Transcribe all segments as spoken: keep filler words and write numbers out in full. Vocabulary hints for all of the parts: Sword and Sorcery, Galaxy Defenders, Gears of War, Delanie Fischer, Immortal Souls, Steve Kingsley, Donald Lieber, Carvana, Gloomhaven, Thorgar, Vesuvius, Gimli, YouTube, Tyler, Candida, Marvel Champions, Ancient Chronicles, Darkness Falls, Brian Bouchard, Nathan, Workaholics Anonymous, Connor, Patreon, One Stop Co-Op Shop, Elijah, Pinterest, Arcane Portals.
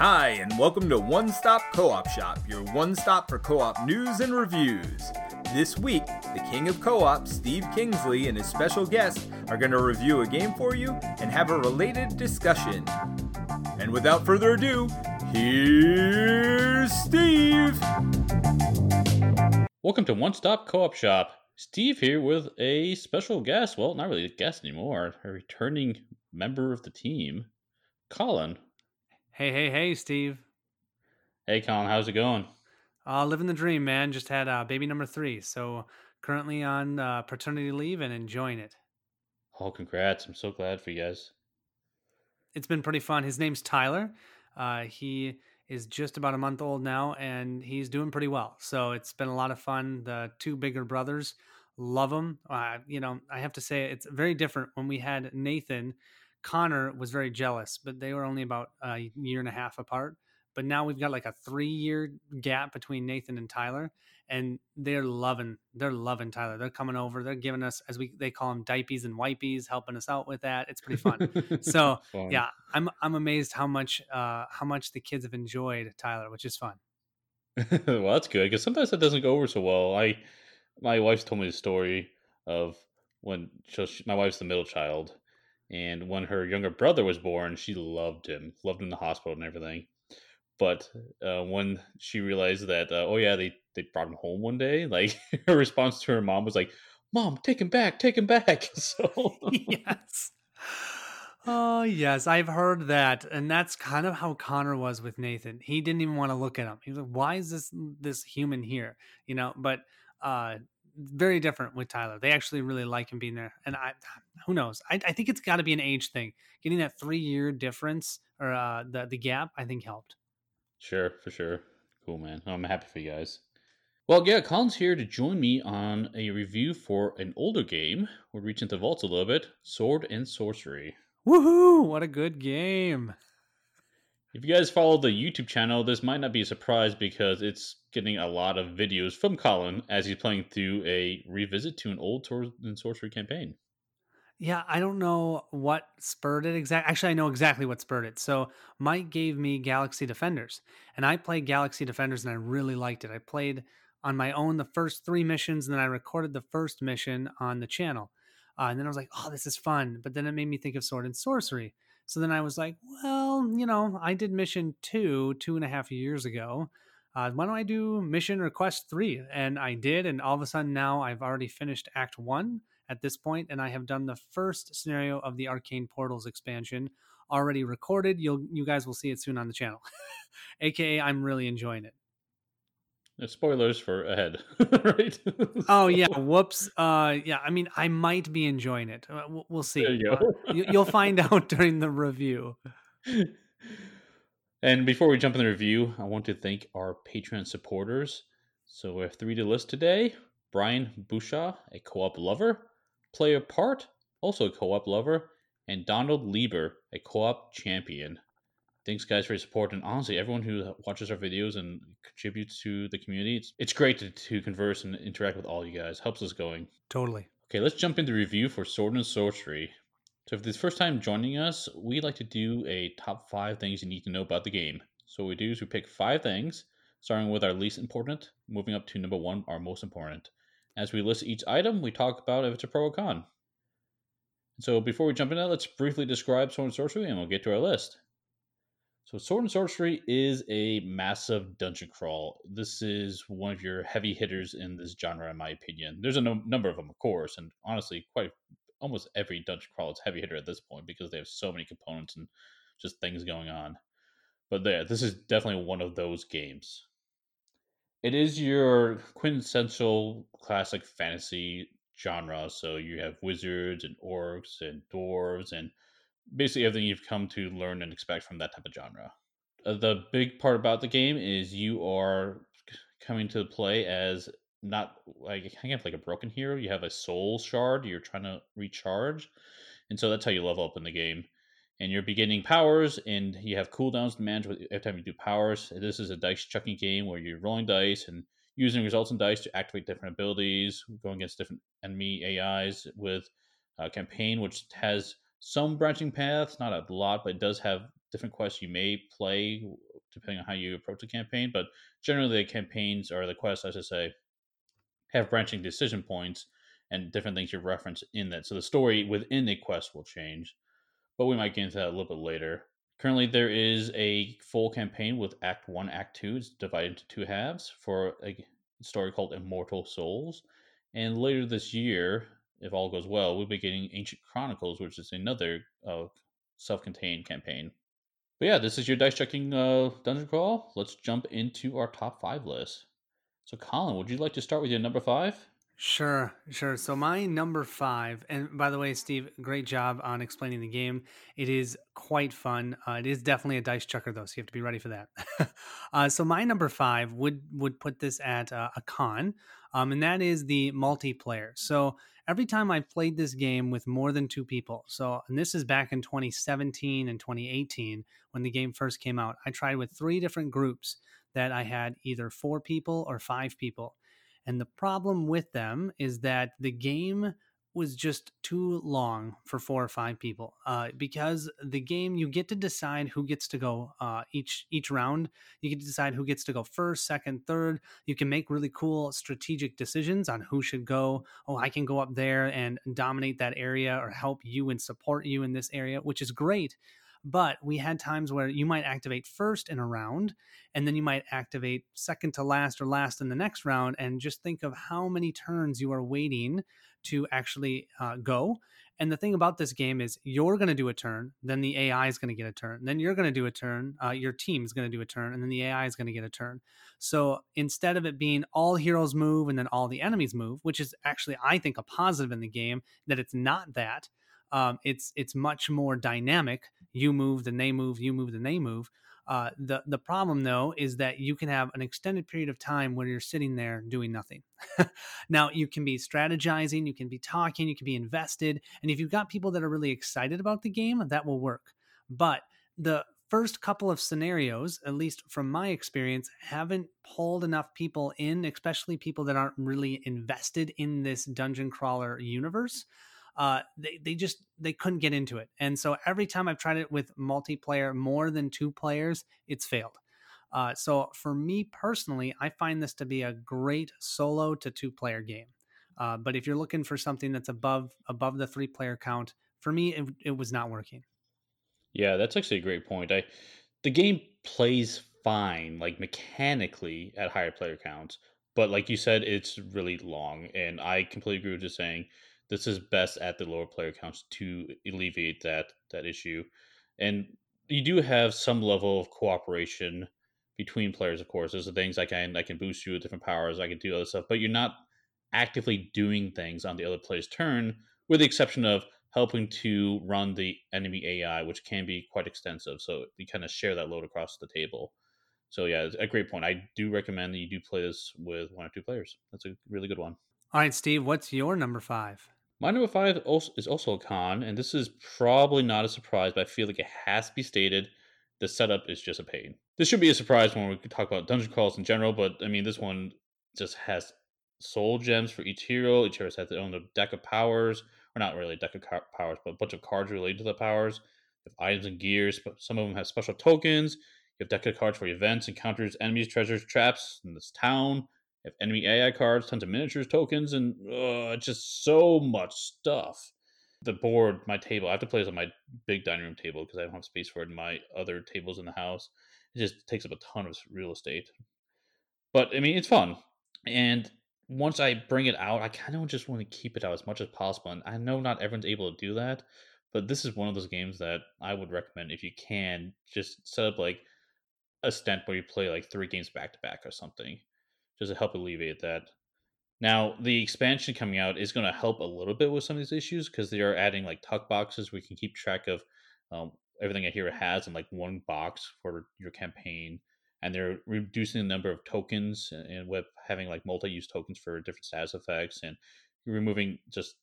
Hi, and welcome to One Stop Co-Op Shop, your one stop for co-op news and reviews. This week, the king of co-op, Steve Kingsley, and his special guest are going to review a game for you and have a related discussion. And without further ado, here's Steve! Welcome to One Stop Co-Op Shop. Steve here with a special guest. Well, not really a guest anymore, a returning member of the team, Colin. Hey, hey, hey, Steve. Hey, Colin. How's it going? Uh, living the dream, man. Just had uh, baby number three. So currently on uh, paternity leave and enjoying it. Oh, congrats. I'm so glad for you guys. It's been pretty fun. His name's Tyler. Uh, he is just about a month old now, and he's doing pretty well. So it's been a lot of fun. The two bigger brothers, love them. Uh, you know, I have to say it's very different when we had Nathan. Connor was very jealous, but they were only about a year and a half apart. But now we've got like a three-year gap between Nathan and Tyler, and they're loving, they're loving Tyler. They're coming over, they're giving us, as we they call them, diapies and wipies, helping us out with that. It's pretty fun. So fun. yeah, I'm I'm amazed how much uh, how much the kids have enjoyed Tyler, which is fun. Well, that's good because sometimes that doesn't go over so well. I my wife's told me the story of when she, my wife's the middle child. And when her younger brother was born, she loved him, loved him in the hospital and everything. But uh, when she realized that, uh, oh, yeah, they, they brought him home one day, like her response to her mom was like, Mom, take him back, take him back. So yes. Oh, yes, I've heard that. And that's kind of how Connor was with Nathan. He didn't even want to look at him. He was like, why is this this human here? You know, but uh very different with Tyler. They actually really like him being there. And I, who knows? I, I think it's got to be an age thing. Getting that three-year difference or uh, the, the gap, I think helped. Sure, for sure. Cool, man. I'm happy for you guys. Well, yeah, Colin's here to join me on a review for an older game. We're reaching the vaults a little bit. Sword and Sorcery. Woohoo! What a good game. If you guys follow the YouTube channel, this might not be a surprise because it's getting a lot of videos from Colin as he's playing through a revisit to an old Sword and Sorcery campaign. Yeah, I don't know what spurred it exactly. Actually, I know exactly what spurred it. So Mike gave me Galaxy Defenders, and I played Galaxy Defenders, and I really liked it. I played on my own the first three missions, and then I recorded the first mission on the channel. Uh, and then I was like, oh, this is fun. But then it made me think of Sword and Sorcery. So then I was like, well, you know, I did mission two, two and a half years ago. Uh, why don't I do mission request three? And I did. And all of a sudden now I've already finished act one at this point, and I have done the first scenario of the Arcane Portals expansion already recorded. You'll, you guys will see it soon on the channel, A K A I'm really enjoying it. Spoilers for ahead, right? Oh, yeah. Whoops. Uh, yeah, I mean, I might be enjoying it. We'll see. There you go. uh, you'll find out during the review. And before we jump in the review, I want to thank our Patreon supporters. So we have three to list today. Brian Bouchard, a co-op lover. Player Part, also a co-op lover. And Donald Lieber, a co-op champion. Thanks, guys, for your support. And honestly, everyone who watches our videos and contributes to the community, it's, it's great to, to converse and interact with all you guys. Helps us going. Totally. Okay, let's jump into review for Sword and Sorcery. So if this is first time joining us, we like to do a top five things you need to know about the game. So what we do is we pick five things, starting with our least important, moving up to number one, our most important. As we list each item, we talk about if it's a pro or con. So before we jump into that, let's briefly describe Sword and Sorcery, and we'll get to our list. So Sword and Sorcery is a massive dungeon crawl. This is one of your heavy hitters in this genre, in my opinion. There's a no- number of them, of course, and honestly, quite almost every dungeon crawl is heavy hitter at this point because they have so many components and just things going on. But there, this is definitely one of those games. It is your quintessential classic fantasy genre, so you have wizards and orcs and dwarves and basically everything you've come to learn and expect from that type of genre. The big part about the game is you are coming to play as not like kind of like a broken hero. You have a soul shard you're trying to recharge, and so that's how you level up in the game. And you're beginning powers, and you have cooldowns to manage every time you do powers. This is a dice chucking game where you're rolling dice and using results in dice to activate different abilities, going against different enemy A Is with a campaign which has some branching paths, not a lot, but it does have different quests you may play depending on how you approach the campaign. But generally, the campaigns, or the quests, I should say, have branching decision points and different things you reference in that. So the story within the quest will change, but we might get into that a little bit later. Currently, there is a full campaign with Act one, Act two. It's divided into two halves for a story called Immortal Souls. And later this year, if all goes well, we'll be getting Ancient Chronicles, which is another uh, self-contained campaign. But yeah, this is your dice checking uh, dungeon crawl. Let's jump into our top five list. So Colin, would you like to start with your number five? Sure, sure. So my number five, and by the way, Steve, great job on explaining the game. It is quite fun. Uh, it is definitely a dice chucker, though, so you have to be ready for that. uh, so my number five would would put this at uh, a con, um, and that is the multiplayer. So every time I've played this game with more than two people, so and this is back in twenty seventeen and twenty eighteen when the game first came out, I tried with three different groups that I had either four people or five people. And the problem with them is that the game was just too long for four or five people uh, because the game, you get to decide who gets to go uh, each each round. You get to decide who gets to go first, second, third. You can make really cool strategic decisions on who should go. Oh, I can go up there and dominate that area or help you and support you in this area, which is great. But we had times where you might activate first in a round, and then you might activate second to last or last in the next round, and just think of how many turns you are waiting to actually uh, go. And the thing about this game is you're going to do a turn, then the A I is going to get a turn, then you're going to do a turn, uh, your team is going to do a turn, and then the A I is going to get a turn. So instead of it being all heroes move and then all the enemies move, which is actually, I think, a positive in the game, that it's not that. Um, it's it's much more dynamic. You move, then they move, you move, then they move. Uh, the, the problem, though, is that you can have an extended period of time where you're sitting there doing nothing. Now, you can be strategizing, you can be talking, you can be invested. And if you've got people that are really excited about the game, that will work. But the first couple of scenarios, at least from my experience, haven't pulled enough people in, especially people that aren't really invested in this dungeon crawler universe. Uh, they, they just, they couldn't get into it. And so every time I've tried it with multiplayer, more than two players, it's failed. Uh, so for me personally, I find this to be a great solo to two player game. Uh, but if you're looking for something that's above, above the three player count, for me, it, it was not working. Yeah, that's actually a great point. I, the game plays fine, like mechanically at higher player counts, but like you said, it's really long, and I completely agree with you saying, this is best at the lower player counts to alleviate that that issue. And you do have some level of cooperation between players, of course. There's the things I can I can boost you with different powers, I can do other stuff, but you're not actively doing things on the other player's turn, with the exception of helping to run the enemy A I, which can be quite extensive. So you kind of share that load across the table. So yeah, it's a great point. I do recommend that you do play this with one or two players. That's a really good one. All right, Steve, what's your number five? My number five also is also a con, and this is probably not a surprise, but I feel like it has to be stated. The setup is just a pain. This should be a surprise when we talk about dungeon crawls in general, but I mean, this one just has soul gems for each hero. Each hero has their own deck of powers, or not really a deck of car- powers, but a bunch of cards related to the powers. You have items and gears, but some of them have special tokens. You have deck of cards for events, encounters, enemies, treasures, traps in this town. If enemy A I cards, tons of miniatures, tokens, and uh, just so much stuff. The board, my table, I have to play this on my big dining room table because I don't have space for it in my other tables in the house. It just takes up a ton of real estate. But, I mean, it's fun. And once I bring it out, I kind of just want to keep it out as much as possible. And I know not everyone's able to do that, but this is one of those games that I would recommend if you can just set up like a stint where you play like three games back to back or something. Does it help alleviate that? Now, the expansion coming out is going to help a little bit with some of these issues because they are adding like tuck boxes where you can keep track of um, everything a hero has in like one box for your campaign. And they're reducing the number of tokens and, and with having like multi-use tokens for different status effects, and you're removing just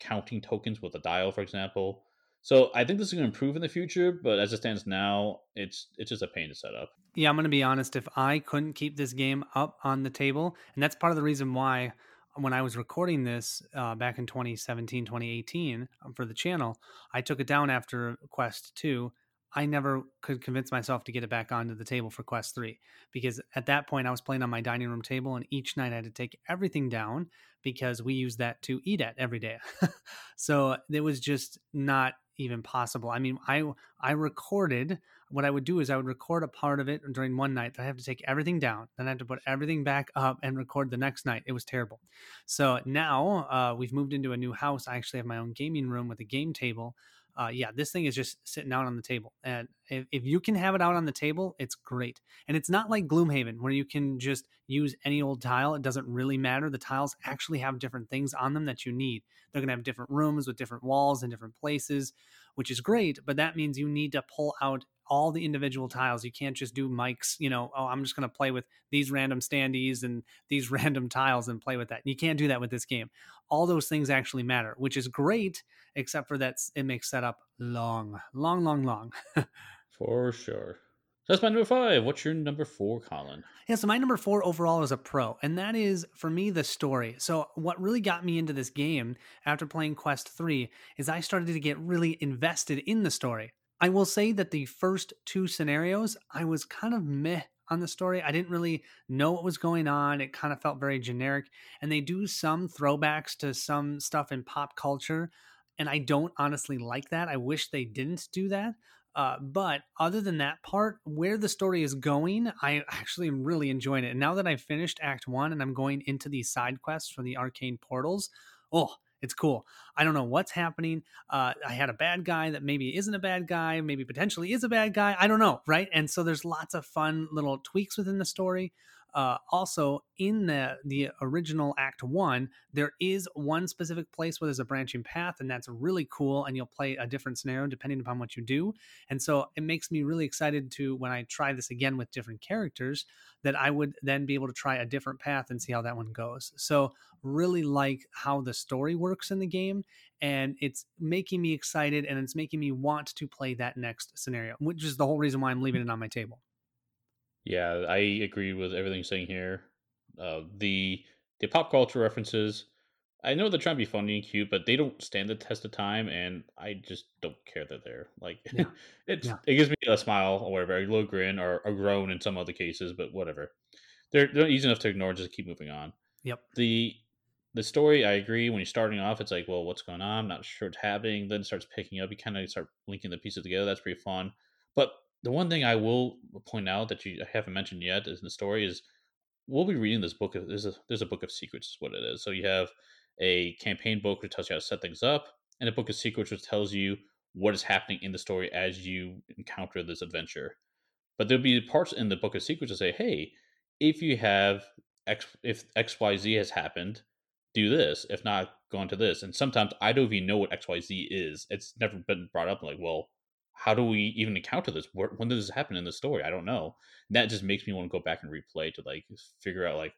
counting tokens with a dial, for example. So I think this is going to improve in the future, but as it stands now, it's it's just a pain to set up. Yeah, I'm going to be honest. If I couldn't keep this game up on the table, and that's part of the reason why when I was recording this uh, back in twenty seventeen, twenty eighteen um, for the channel, I took it down after Quest two. I never could convince myself to get it back onto the table for Quest three, because at that point I was playing on my dining room table, and each night I had to take everything down because we used that to eat at every day. So it was just not even possible. I mean, I, I recorded, what I would do is I would record a part of it during one night, then I have to take everything down, then I have to put everything back up and record the next night. It was terrible. So now uh, we've moved into a new house. I actually have my own gaming room with a game table. Uh, yeah, this thing is just sitting out on the table. And if, if you can have it out on the table, it's great. And it's not like Gloomhaven where you can just use any old tile. It doesn't really matter. The tiles actually have different things on them that you need. They're going to have different rooms with different walls and different places, which is great. But that means you need to pull out all the individual tiles. You can't just do mics, you know, oh, I'm just going to play with these random standees and these random tiles and play with that. You can't do that with this game. All those things actually matter, which is great, except for that it makes setup long, long, long, long. For sure. So that's my number five. What's your number four, Colin? Yeah, so my number four overall is a pro, and that is, for me, the story. So what really got me into this game after playing Quest three is I started to get really invested in the story. I will say that the first two scenarios, I was kind of meh on the story. I didn't really know what was going on. It kind of felt very generic. And they do some throwbacks to some stuff in pop culture, and I don't honestly like that. I wish they didn't do that. Uh, but other than that part, where the story is going, I actually am really enjoying it. And now that I've finished Act one and I'm going into the side quests for the Arcane Portals, oh, it's cool. I don't know what's happening. Uh, I had a bad guy that maybe isn't a bad guy, maybe potentially is a bad guy. I don't know, right? And so there's lots of fun little tweaks within the story. Uh, also, in the, the original Act one, there is one specific place where there's a branching path, and that's really cool, and you'll play a different scenario depending upon what you do. And so it makes me really excited to, when I try this again with different characters, that I would then be able to try a different path and see how that one goes. So really like how the story works in the game, and it's making me excited, and it's making me want to play that next scenario, which is the whole reason why I'm leaving it on my table. Yeah, I agree with everything you're saying here. Uh, the the pop culture references, I know they're trying to be funny and cute, but they don't stand the test of time, and I just don't care that they're like, yeah. it's, yeah. It gives me a smile or whatever, a little grin or a groan in some other cases, but whatever. They're they're easy enough to ignore, just keep moving on. Yep. The the story, I agree, when you're starting off, it's like, well, what's going on? I'm not sure what's happening. Then it starts picking up. You kind of start linking the pieces together. That's pretty fun. But the one thing I will point out that you haven't mentioned yet is in the story is we'll be reading this book. Of, there's, a, there's a book of secrets is what it is. So you have a campaign book which tells you how to set things up, and a book of secrets which tells you what is happening in the story as you encounter this adventure. But there'll be parts in the book of secrets that say, hey, if you have X, if X Y Z has happened, do this. If not, go on to this. And sometimes I don't even know what X Y Z is. It's never been brought up. I'm like, well, how do we even encounter this? When does this happen in the story? I don't know. And that just makes me want to go back and replay to like figure out like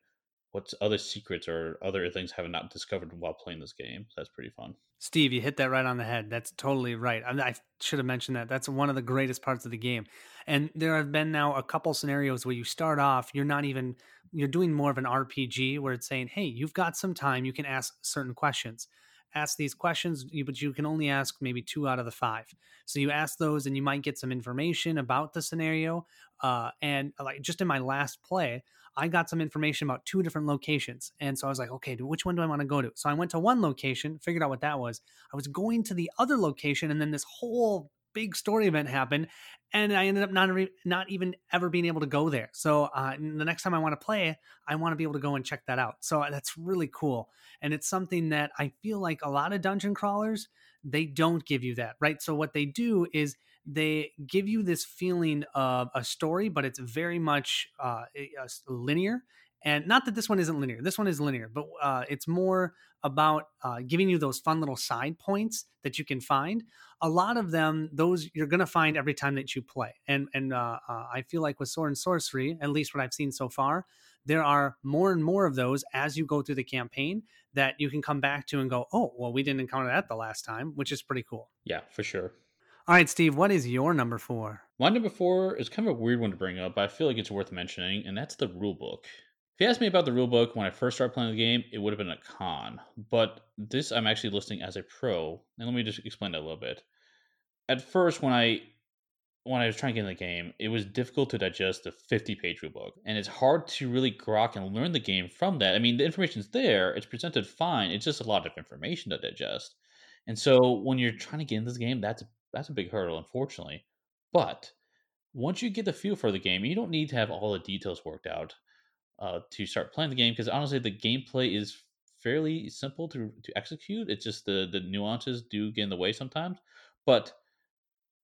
what's other secrets or other things I have not discovered while playing this game. So that's pretty fun. Steve, you hit that right on the head. That's totally right. I, mean, I should have mentioned that. That's one of the greatest parts of the game. And there have been now a couple scenarios where you start off, you're not even, you're doing more of an R P G where it's saying, hey, you've got some time. You can ask certain questions. ask these questions, but you can only ask maybe two out of the five. So you ask those and you might get some information about the scenario. Uh, and like just in my last play, I got some information about two different locations. And so I was like, okay, which one do I want to go to? So I went to one location, figured out what that was. I was going to the other location, and then this whole big story event happened, and I ended up not re- not even ever being able to go there. So uh, the next time I want to play, I want to be able to go and check that out. So that's really cool. And it's something that I feel like a lot of dungeon crawlers, they don't give you that, right? So what they do is they give you this feeling of a story, but it's very much uh, linear. And not that this one isn't linear. This one is linear, but uh, it's more about uh, giving you those fun little side points that you can find. A lot of them, those you're going to find every time that you play. And and uh, uh, I feel like with Sword and Sorcery, at least what I've seen so far, there are more and more of those as you go through the campaign that you can come back to and go, oh, well, we didn't encounter that the last time, which is pretty cool. Yeah, for sure. All right, Steve, what is your number four? My number four is kind of a weird one to bring up, but I feel like it's worth mentioning, and that's the rule book. If you asked me about the rulebook when I first started playing the game, it would have been a con. But this I'm actually listing as a pro. And let me just explain that a little bit. At first, when I when I was trying to get in the game, it was difficult to digest a fifty-page rule book, and it's hard to really grok and learn the game from that. I mean, the information's there; it's presented fine. It's just a lot of information to digest, and so when you're trying to get into this game, that's that's a big hurdle, unfortunately. But once you get the feel for the game, you don't need to have all the details worked out uh, to start playing the game, because honestly, the gameplay is fairly simple to to execute. It's just the the nuances do get in the way sometimes, but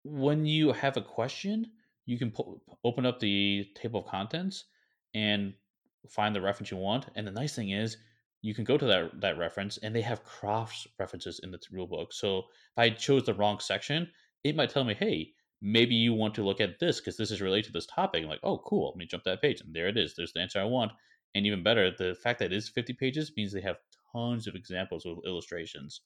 when you have a question, you can po- open up the table of contents and find the reference you want. And the nice thing is you can go to that, that reference, and they have cross references in the rule book. So if I chose the wrong section, it might tell me, hey, maybe you want to look at this because this is related to this topic. I'm like, oh, cool. Let me jump that page. And there it is. There's the answer I want. And even better, the fact that it is fifty pages means they have tons of examples with illustrations.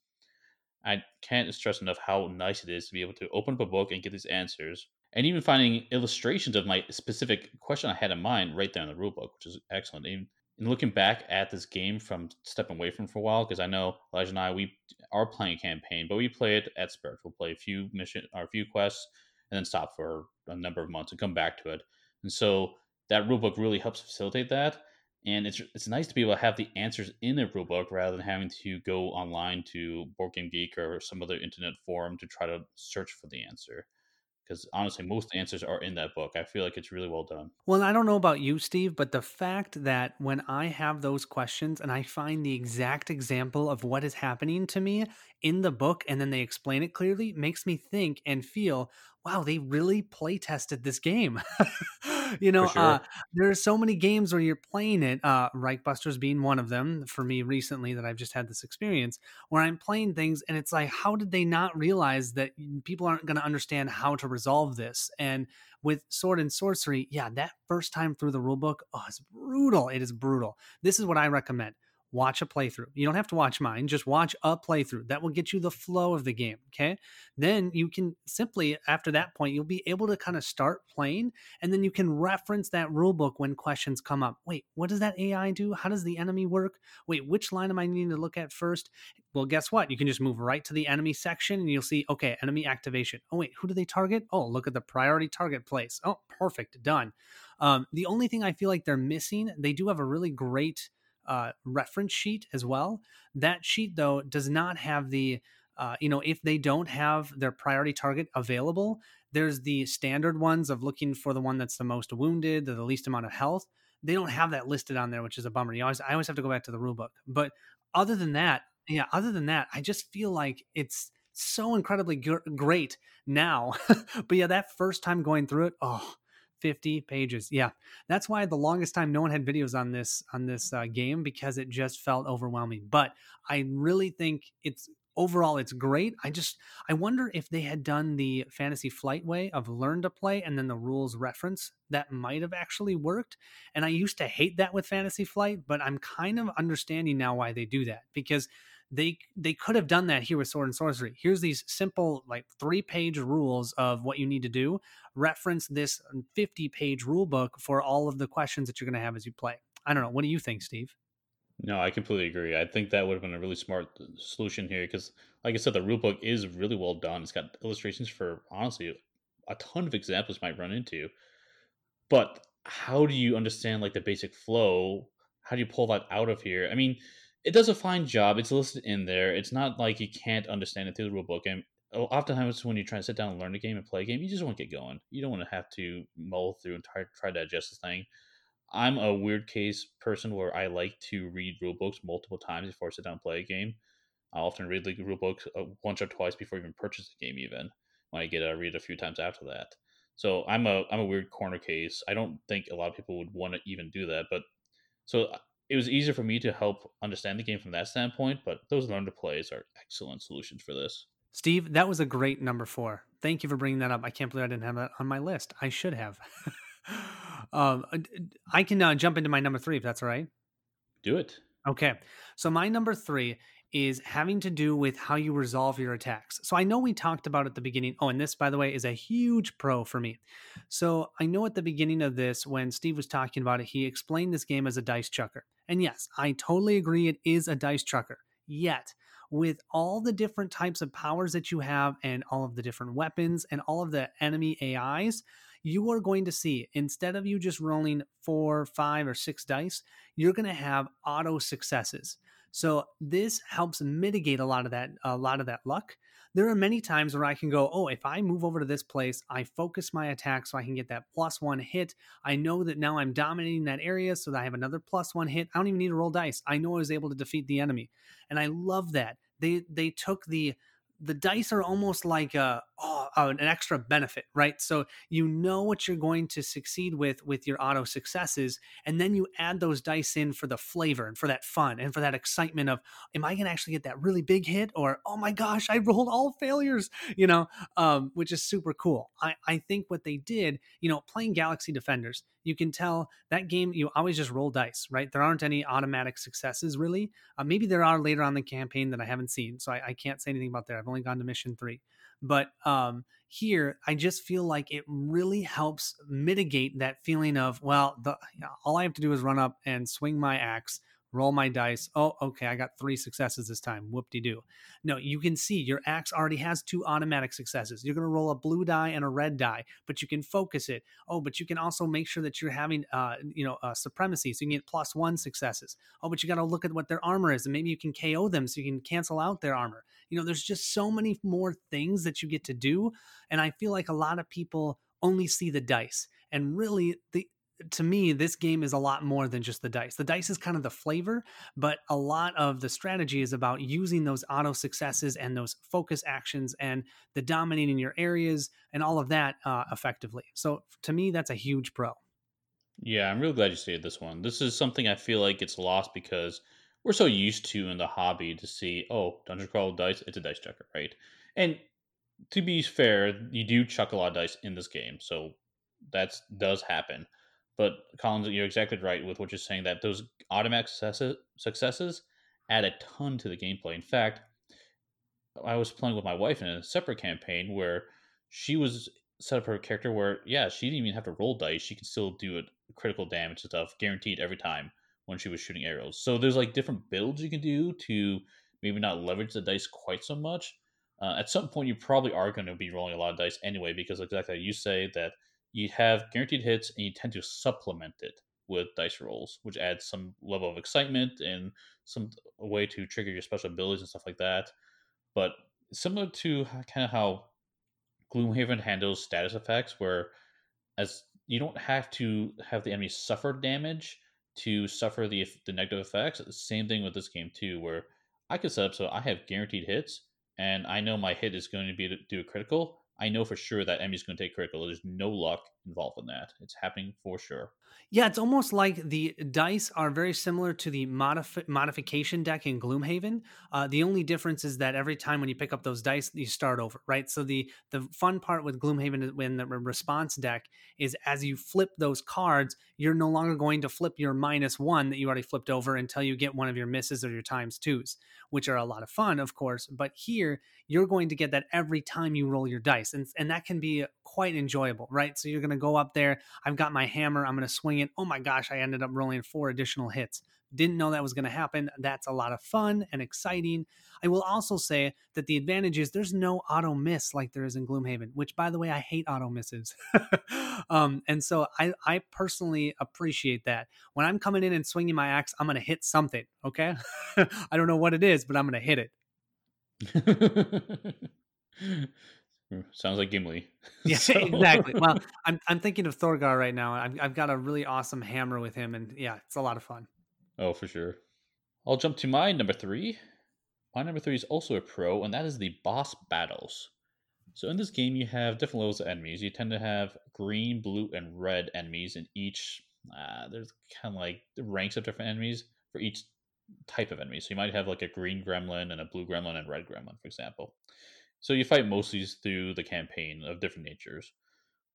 I can't stress enough how nice it is to be able to open up a book and get these answers, and even finding illustrations of my specific question I had in mind right there in the rulebook, which is excellent. And looking back at this game from stepping away from for a while, because I know Elijah and I, we are playing a campaign, but we play it at Spirit. We'll play a few mission or a few quests and then stop for a number of months and come back to it. And so that rulebook really helps facilitate that. And it's it's nice to be able to have the answers in the rulebook rather than having to go online to Board Game Geek or some other internet forum to try to search for the answer. Because honestly, most answers are in that book. I feel like it's really well done. Well, I don't know about you, Steve, but the fact that when I have those questions and I find the exact example of what is happening to me in the book, and then they explain it clearly, makes me think and feel, wow, they really play tested this game. You know, sure. uh, there are so many games where you're playing it, uh, Reichbusters being one of them for me recently that I've just had this experience where I'm playing things and it's like, how did they not realize that people aren't going to understand how to resolve this? And with Sword and Sorcery, yeah, that first time through the rulebook, oh, it's brutal. It is brutal. This is what I recommend. Watch a playthrough. You don't have to watch mine. Just watch a playthrough. That will get you the flow of the game. Okay. Then you can simply, after that point, you'll be able to kind of start playing, and then you can reference that rule book when questions come up. Wait, what does that A I do? How does the enemy work? Wait, which line am I needing to look at first? Well, guess what? You can just move right to the enemy section and you'll see, okay, enemy activation. Oh, wait, who do they target? Oh, look at the priority target place. Oh, perfect. Done. Um, the only thing I feel like they're missing, they do have a really great Uh, reference sheet as well. That sheet, though, does not have the, uh, you know, if they don't have their priority target available, there's the standard ones of looking for the one that's the most wounded, the least amount of health. They don't have that listed on there, which is a bummer. You always, I always have to go back to the rule book. But other than that, yeah, other than that, I just feel like it's so incredibly g- great now. But yeah, that first time going through it, oh, fifty pages. Yeah. That's why the longest time no one had videos on this, on this uh, game, because it just felt overwhelming. But I really think it's overall, it's great. I just, I wonder if they had done the Fantasy Flight way of learn to play and then the rules reference, that might've actually worked. And I used to hate that with Fantasy Flight, but I'm kind of understanding now why they do that, because They they could have done that here with Sword and Sorcery. Here's these simple, like, three-page rules of what you need to do. Reference this fifty-page rule book for all of the questions that you're going to have as you play. I don't know. What do you think, Steve? No, I completely agree. I think that would have been a really smart solution here because, like I said, the rule book is really well done. It's got illustrations for, honestly, a ton of examples might run into. But how do you understand, like, the basic flow? How do you pull that out of here? I mean, it does a fine job. It's listed in there. It's not like you can't understand it through the rule book. And oftentimes when you try to sit down and learn a game and play a game, you just want to get going. You don't want to have to mull through and try, try to digest this thing. I'm a weird case person where I like to read rule books multiple times before I sit down and play a game. I often read the rule books once or twice before I even purchase the game even. When I get it, I read it a few times after that. So I'm a I'm a weird corner case. I don't think a lot of people would want to even do that. But so it was easier for me to help understand the game from that standpoint, but those learn to plays are excellent solutions for this. Steve, that was a great number four. Thank you for bringing that up. I can't believe I didn't have that on my list. I should have. um, I can uh, jump into my number three if that's all right. Do it. Okay. So my number three is having to do with how you resolve your attacks. So I know we talked about at the beginning. Oh, and this, by the way, is a huge pro for me. So I know at the beginning of this, when Steve was talking about it, he explained this game as a dice chucker. And yes, I totally agree it is a dice chucker. Yet, with all the different types of powers that you have and all of the different weapons and all of the enemy A Is, you are going to see, instead of you just rolling four, five, or six dice, you're going to have auto successes. So this helps mitigate a lot of that, a lot of that luck. There are many times where I can go, oh, if I move over to this place, I focus my attack so I can get that plus one hit. I know that now I'm dominating that area so that I have another plus one hit. I don't even need to roll dice. I know I was able to defeat the enemy. And I love that. They they took the, the dice are almost like a, oh, an extra benefit, right? So you know what you're going to succeed with with your auto successes, and then you add those dice in for the flavor and for that fun and for that excitement of, am I going to actually get that really big hit? Or, oh my gosh, I rolled all failures, you know, um, which is super cool. I, I think what they did, you know, playing Galaxy Defenders, you can tell that game, you always just roll dice, right? There aren't any automatic successes, really. Uh, maybe there are later on the campaign that I haven't seen, so I, I can't say anything about that. I've only gone to mission three. But um, here, I just feel like it really helps mitigate that feeling of, well, the, you know, all I have to do is run up and swing my axe, roll my dice. Oh, okay, I got three successes this time. Whoop-de-doo. No, you can see your axe already has two automatic successes. You're going to roll a blue die and a red die, but you can focus it. Oh, but you can also make sure that you're having, uh, you know, uh, supremacy, so you can get plus one successes. Oh, but you got to look at what their armor is, and maybe you can K O them so you can cancel out their armor. You know, there's just so many more things that you get to do, and I feel like a lot of people only see the dice, and really the to me, this game is a lot more than just the dice. The dice is kind of the flavor, but a lot of the strategy is about using those auto successes and those focus actions and the dominating your areas and all of that uh, effectively. So to me, that's a huge pro. Yeah, I'm really glad you stated this one. This is something I feel like gets lost because we're so used to in the hobby to see, oh, dungeon crawl dice, it's a dice checker, right? And to be fair, you do chuck a lot of dice in this game, so that does happen. But Colin, you're exactly right with what you're saying, that those automatic successes, successes add a ton to the gameplay. In fact, I was playing with my wife in a separate campaign where she was set up her character where, yeah, she didn't even have to roll dice. She could still do it, critical damage and stuff, guaranteed every time when she was shooting arrows. So there's like different builds you can do to maybe not leverage the dice quite so much. Uh, at some point, you probably are going to be rolling a lot of dice anyway, because exactly how you say that, you have guaranteed hits, and you tend to supplement it with dice rolls, which adds some level of excitement and some a way to trigger your special abilities and stuff like that. But similar to kind of how Gloomhaven handles status effects, where as you don't have to have the enemy suffer damage to suffer the the negative effects. The same thing with this game too, where I can set up so I have guaranteed hits, and I know my hit is going to be to do a critical. I know for sure that Emmy's going to take critical. There's no luck involved in that. It's happening for sure. Yeah, it's almost like the dice are very similar to the modif- modification deck in Gloomhaven. Uh, the only difference is that every time when you pick up those dice, you start over, right? So the, the fun part with Gloomhaven in the response deck is as you flip those cards, you're no longer going to flip your minus one that you already flipped over until you get one of your misses or your times twos, which are a lot of fun, of course. But here, you're going to get that every time you roll your dice. And, and that can be quite enjoyable, right? So you're going to go up there. I've got my hammer. I'm going to swing it. Oh my gosh, I ended up rolling four additional hits. Didn't know that was going to happen. That's a lot of fun and exciting. I will also say that the advantage is there's no auto miss like there is in Gloomhaven, which, by the way, I hate auto misses. um, and so I, I personally appreciate that. When I'm coming in and swinging my axe, I'm going to hit something, okay? I don't know what it is, but I'm going to hit it. Sounds like Gimli. Yeah, so. Exactly. Well, I'm I'm thinking of Thorgar right now. I've I've got a really awesome hammer with him, and yeah, it's a lot of fun. Oh, for sure. I'll jump to my number three. My number three is also a pro, and that is the boss battles. So in this game, you have different levels of enemies. You tend to have green, blue, and red enemies in each. Uh, there's kind of like ranks of different enemies for each type of enemy. So you might have like a green gremlin and a blue gremlin and red gremlin, for example. So you fight mostly through the campaign of different natures,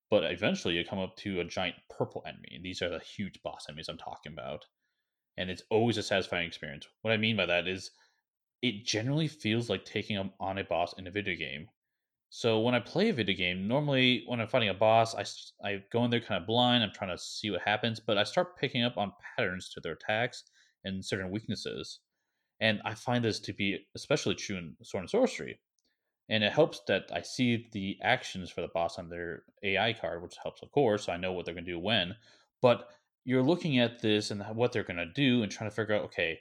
but eventually you come up to a giant purple enemy. These are the huge boss enemies I'm talking about, and it's always a satisfying experience. What I mean by that is it generally feels like taking them on a boss in a video game. So when I play a video game, normally when I'm fighting a boss, I, I go in there kind of blind. I'm trying to see what happens, but I start picking up on patterns to their attacks and certain weaknesses. And I find this to be especially true in Sword and Sorcery. And it helps that I see the actions for the boss on their A I card, which helps, of course. So I know what they're going to do when. But you're looking at this and what they're going to do and trying to figure out, okay,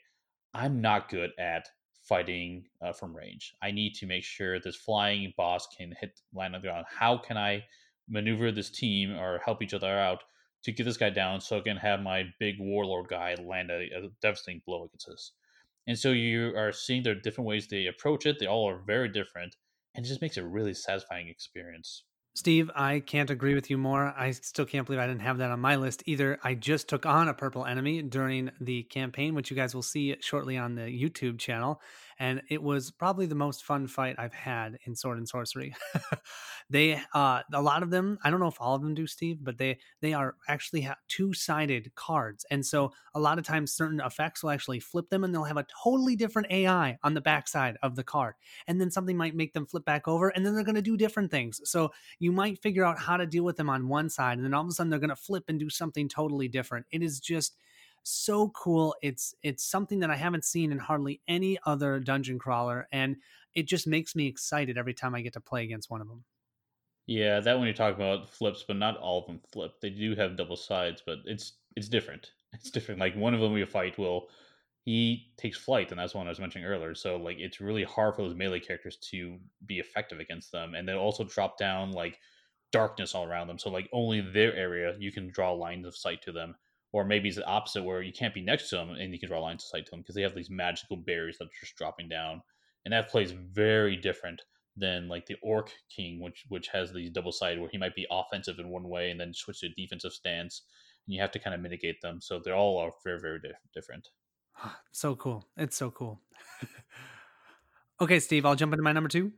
I'm not good at fighting uh, from range. I need to make sure this flying boss can hit land on the ground. How can I maneuver this team or help each other out to get this guy down so I can have my big warlord guy land a, a devastating blow against us? And so you are seeing there are different ways they approach it. They all are very different. And it just makes a really satisfying experience. Steve, I can't agree with you more. I still can't believe I didn't have that on my list either. I just took on a purple enemy during the campaign, which you guys will see shortly on the YouTube channel. And it was probably the most fun fight I've had in Sword and Sorcery. They, uh, a lot of them, I don't know if all of them do, Steve, but they, they are actually have two-sided cards. And so a lot of times certain effects will actually flip them and they'll have a totally different A I on the backside of the card. And then something might make them flip back over and then they're going to do different things. So you might figure out how to deal with them on one side, and then all of a sudden they're going to flip and do something totally different. It is just so cool. It's it's something that I haven't seen in hardly any other dungeon crawler, and it just makes me excited every time I get to play against one of them. Yeah, that one you talk about flips, but not all of them flip. They do have double sides, but it's it's different. It's different. Like one of them we fight will, he takes flight, and that's one I was mentioning earlier. So like it's really hard for those melee characters to be effective against them, and they also drop down like darkness all around them. So like only their area you can draw lines of sight to them, or maybe it's the opposite where you can't be next to them and you can draw lines of sight to them because they have these magical barriers that are just dropping down, and that plays very different than like the Orc King, which which has these double sided where he might be offensive in one way and then switch to a defensive stance, and you have to kind of mitigate them. So they're all are very very different. So cool. It's so cool. Okay, Steve, I'll jump into my number two.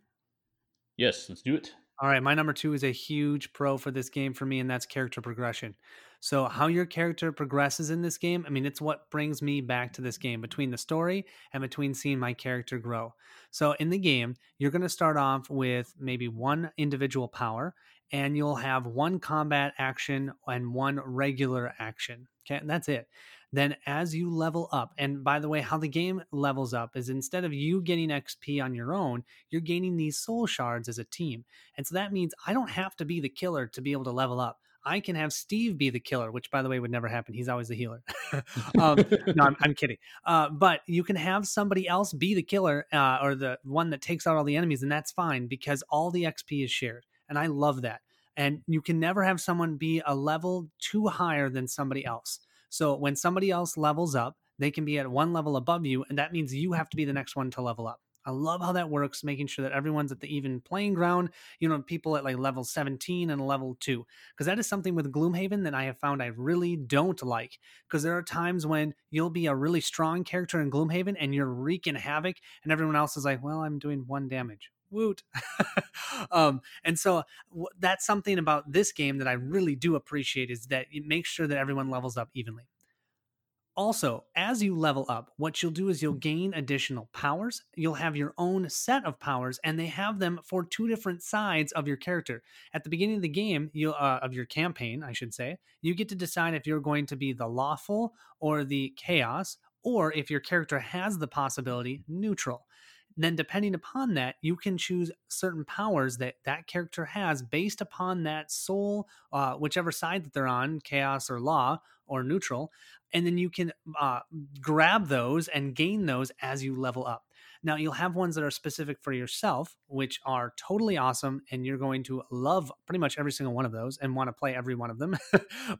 Yes, let's do it. All right. My number two is a huge pro for this game for me, and that's character progression. So how your character progresses in this game, I mean, it's what brings me back to this game between the story and between seeing my character grow. So in the game, you're going to start off with maybe one individual power, and you'll have one combat action and one regular action. Okay, and that's it. Then as you level up, and by the way, how the game levels up is instead of you getting X P on your own, you're gaining these soul shards as a team. And so that means I don't have to be the killer to be able to level up. I can have Steve be the killer, which, by the way, would never happen. He's always the healer. um, no, I'm, I'm kidding. Uh, but you can have somebody else be the killer uh, or the one that takes out all the enemies, and that's fine because all the X P is shared. And I love that. And you can never have someone be a level too higher than somebody else. So when somebody else levels up, they can be at one level above you, and that means you have to be the next one to level up. I love how that works, making sure that everyone's at the even playing ground, you know, people at like level seventeen and level two, because that is something with Gloomhaven that I have found I really don't like, because there are times when you'll be a really strong character in Gloomhaven and you're wreaking havoc and everyone else is like, well, I'm doing one damage. Woot. um, and so w- that's something about this game that I really do appreciate, is that it makes sure that everyone levels up evenly. Also, as you level up, what you'll do is you'll gain additional powers. You'll have your own set of powers, and they have them for two different sides of your character. At the beginning of the game, you uh, of your campaign, I should say, you get to decide if you're going to be the lawful or the chaos, or if your character has the possibility, neutral. Then depending upon that, you can choose certain powers that that character has based upon that soul, uh, whichever side that they're on, chaos or law or neutral. And then you can uh, grab those and gain those as you level up. Now, you'll have ones that are specific for yourself, which are totally awesome, and you're going to love pretty much every single one of those and want to play every one of them,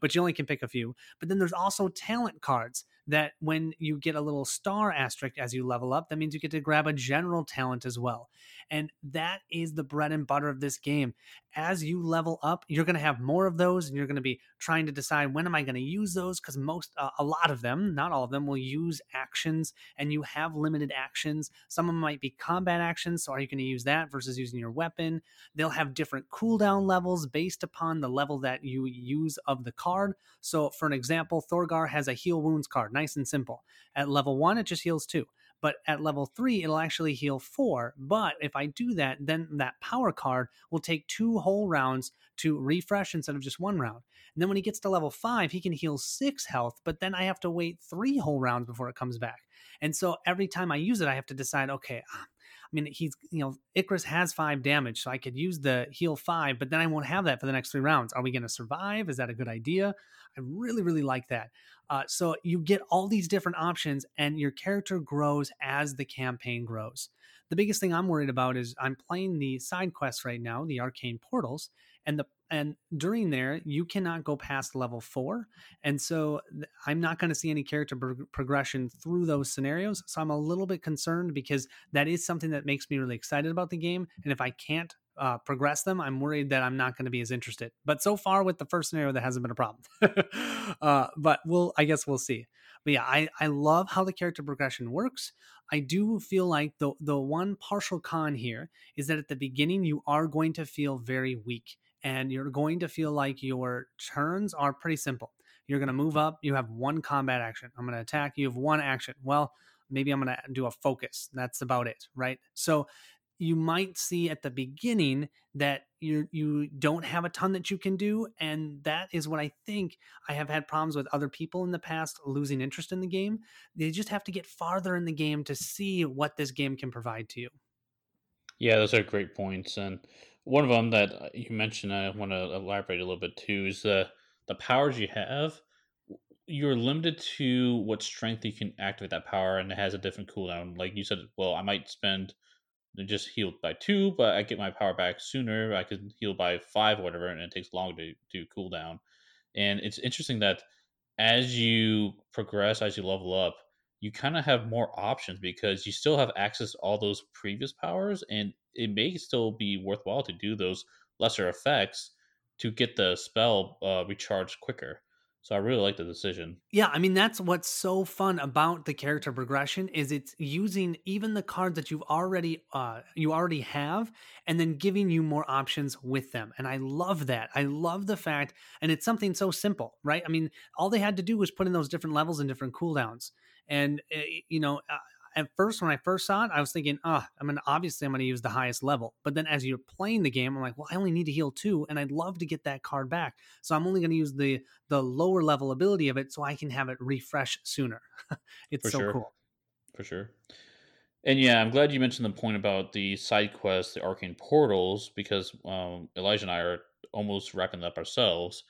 but you only can pick a few. But then there's also talent cards that when you get a little star asterisk as you level up, that means you get to grab a general talent as well. And that is the bread and butter of this game. As you level up, you're going to have more of those, and you're going to be trying to decide, when am I going to use those? Because most, uh, a lot of them, not all of them, will use actions, and you have limited actions. Some of them might be combat actions, so are you going to use that versus using your weapon? They'll have different cooldown levels based upon the level that you use of the card. So for an example, Thorgar has a heal wounds card, nice and simple. At level one, it just heals two. But at level three, it'll actually heal four. But if I do that, then that power card will take two whole rounds to refresh instead of just one round. And then when he gets to level five, he can heal six health, but then I have to wait three whole rounds before it comes back. And so every time I use it, I have to decide, okay, I mean, he's, you know, Icarus has five damage, so I could use the heal five, but then I won't have that for the next three rounds. Are we going to survive? Is that a good idea? I really, really like that. Uh, so you get all these different options, and your character grows as the campaign grows. The biggest thing I'm worried about is I'm playing the side quests right now, the Arcane Portals, and the and during there, you cannot go past level four. And so I'm not going to see any character pro- progression through those scenarios. So I'm a little bit concerned because that is something that makes me really excited about the game. And if I can't uh, progress them, I'm worried that I'm not going to be as interested. But so far with the first scenario, that hasn't been a problem. uh, but we'll, I guess we'll see. But yeah, I, I love how the character progression works. I do feel like the the one partial con here is that at the beginning, you are going to feel very weak. And you're going to feel like your turns are pretty simple. You're going to move up. You have one combat action. I'm going to attack. You have one action. Well, maybe I'm going to do a focus. That's about it, right? So you might see at the beginning that you you don't have a ton that you can do. And that is what I think I have had problems with other people in the past losing interest in the game. They just have to get farther in the game to see what this game can provide to you. Yeah, those are great points. And one of them that you mentioned, I want to elaborate a little bit too, is the, the powers you have. You're limited to what strength you can activate that power, and it has a different cooldown. Like you said, well, I might spend just heal by two, but I get my power back sooner. I could heal by five, or whatever, and it takes longer to do cooldown. And it's interesting that as you progress, as you level up, you kind of have more options because you still have access to all those previous powers, and it may still be worthwhile to do those lesser effects to get the spell uh, recharged quicker. So I really like the decision. Yeah, I mean, that's what's so fun about the character progression is it's using even the cards that you've already uh, you already have and then giving you more options with them. And I love that. I love the fact, and it's something so simple, right? I mean, all they had to do was put in those different levels and different cooldowns. And, uh, you know, uh, at first, when I first saw it, I was thinking, oh, I mean, obviously I'm going to use the highest level. But then as you're playing the game, I'm like, well, I only need to heal two, and I'd love to get that card back. So I'm only going to use the the lower level ability of it so I can have it refresh sooner. It's so cool. For sure. And yeah, I'm glad you mentioned the point about the side quests, the Arcane Portals, because um, Elijah and I are almost wrapping it up ourselves.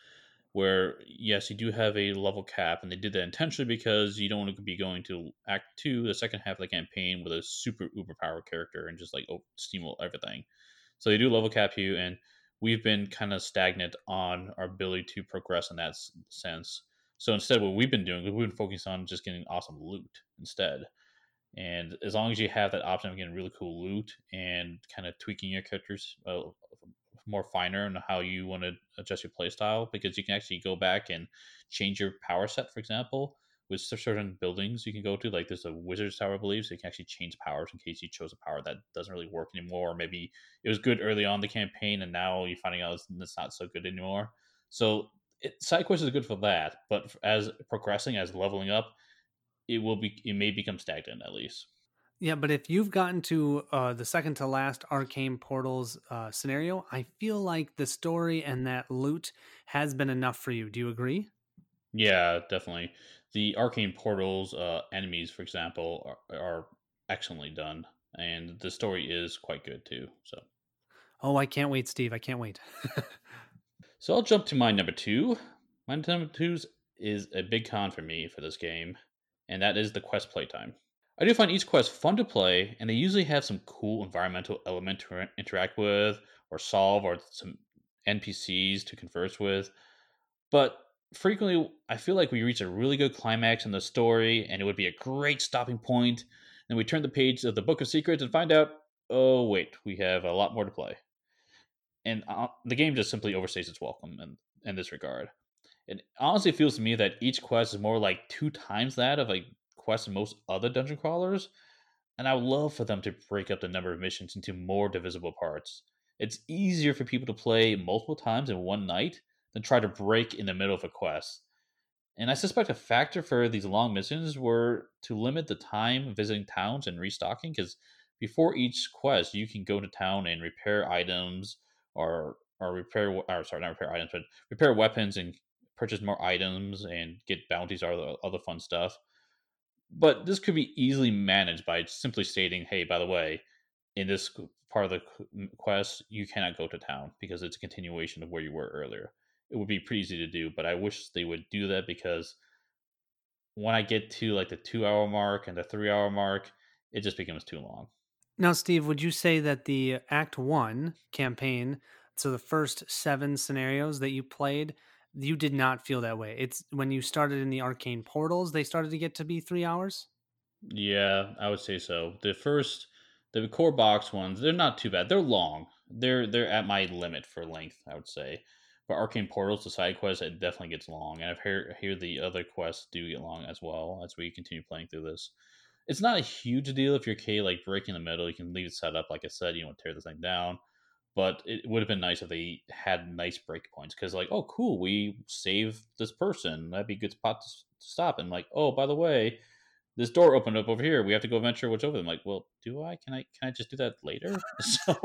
Where, yes, you do have a level cap, and they did that intentionally because you don't want to be going to Act two, the second half of the campaign, with a super uber-powered character and just, like, oh, steamroll everything. So they do level cap you, and we've been kind of stagnant on our ability to progress in that sense. So instead, what we've been doing, we've been focusing on just getting awesome loot instead. And as long as you have that option of getting really cool loot and kind of tweaking your characters uh, more finer and how you want to adjust your playstyle, because you can actually go back and change your power set, for example, with certain buildings you can go to. Like there's a wizard's tower, I believe, so you can actually change powers in case you chose a power that doesn't really work anymore, or maybe it was good early on in the campaign and now you're finding out it's, it's not so good anymore. So it, side quest is good for that, but as progressing, as leveling up, it will be, it may become stagnant at least. Yeah, but if you've gotten to uh, the second to last Arcane Portals uh, scenario, I feel like the story and that loot has been enough for you. Do you agree? Yeah, definitely. The Arcane Portals uh, enemies, for example, are, are excellently done, and the story is quite good too. So, oh, I can't wait, Steve. I can't wait. So I'll jump to my number two. My number two is a big con for me for this game, and that is the quest playtime. I do find each quest fun to play, and they usually have some cool environmental element to interact with or solve, or some N P Cs to converse with. But frequently, I feel like we reach a really good climax in the story, and it would be a great stopping point. Then we turn the page of the Book of Secrets and find out, oh, wait, we have a lot more to play. And uh, the game just simply overstays its welcome in, in this regard. It honestly feels to me that each quest is more like two times that of like quests and most other dungeon crawlers, and I would love for them to break up the number of missions into more divisible parts. It's easier for people to play multiple times in one night than try to break in the middle of a quest. And I suspect a factor for these long missions were to limit the time visiting towns and restocking, because before each quest, you can go to town and repair items or or repair, or sorry, not repair items, but repair weapons and purchase more items and get bounties or other, other fun stuff. But this could be easily managed by simply stating, hey, by the way, in this part of the quest, you cannot go to town because it's a continuation of where you were earlier. It would be pretty easy to do, but I wish they would do that, because when I get to like the two hour mark and the three hour mark, it just becomes too long. Now, Steve, would you say that the Act One campaign, so the first seven scenarios that you played, you did not feel that way? It's when you started in the Arcane Portals, they started to get to be three hours? Yeah, I would say so. The first, the core box ones, they're not too bad. They're long. They're they're at my limit for length, I would say. But Arcane Portals, the side quest, it definitely gets long. And I've heard, heard the other quests do get long as well as we continue playing through this. It's not a huge deal if you're okay, like breaking the middle. You can leave it set up. Like I said, you don't tear this thing down. But it would have been nice if they had nice breakpoints. Because like, oh, cool, we save this person. That'd be a good spot to stop. And like, oh, by the way, this door opened up over here. We have to go venture what's over them. Like, well, do I? Can I Can I just do that later? So,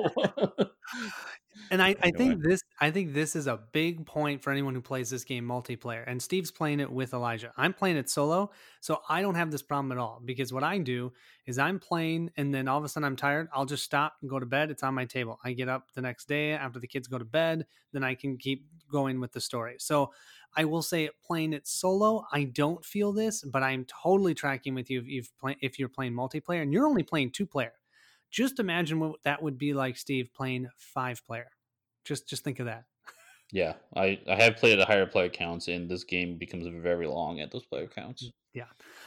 and I, anyway. I think this I think this is a big point for anyone who plays this game multiplayer. And Steve's playing it with Elijah. I'm playing it solo, so I don't have this problem at all. Because what I do is I'm playing, and then all of a sudden I'm tired. I'll just stop and go to bed. It's on my table. I get up the next day after the kids go to bed. Then I can keep going with the story. So I will say, playing it solo, I don't feel this, but I'm totally tracking with you if, you've play, if you're playing multiplayer, and you're only playing two-player. Just imagine what that would be like, Steve, playing five-player. Just just think of that. Yeah, I, I have played at higher player counts, and this game becomes very long at those player counts. Yeah,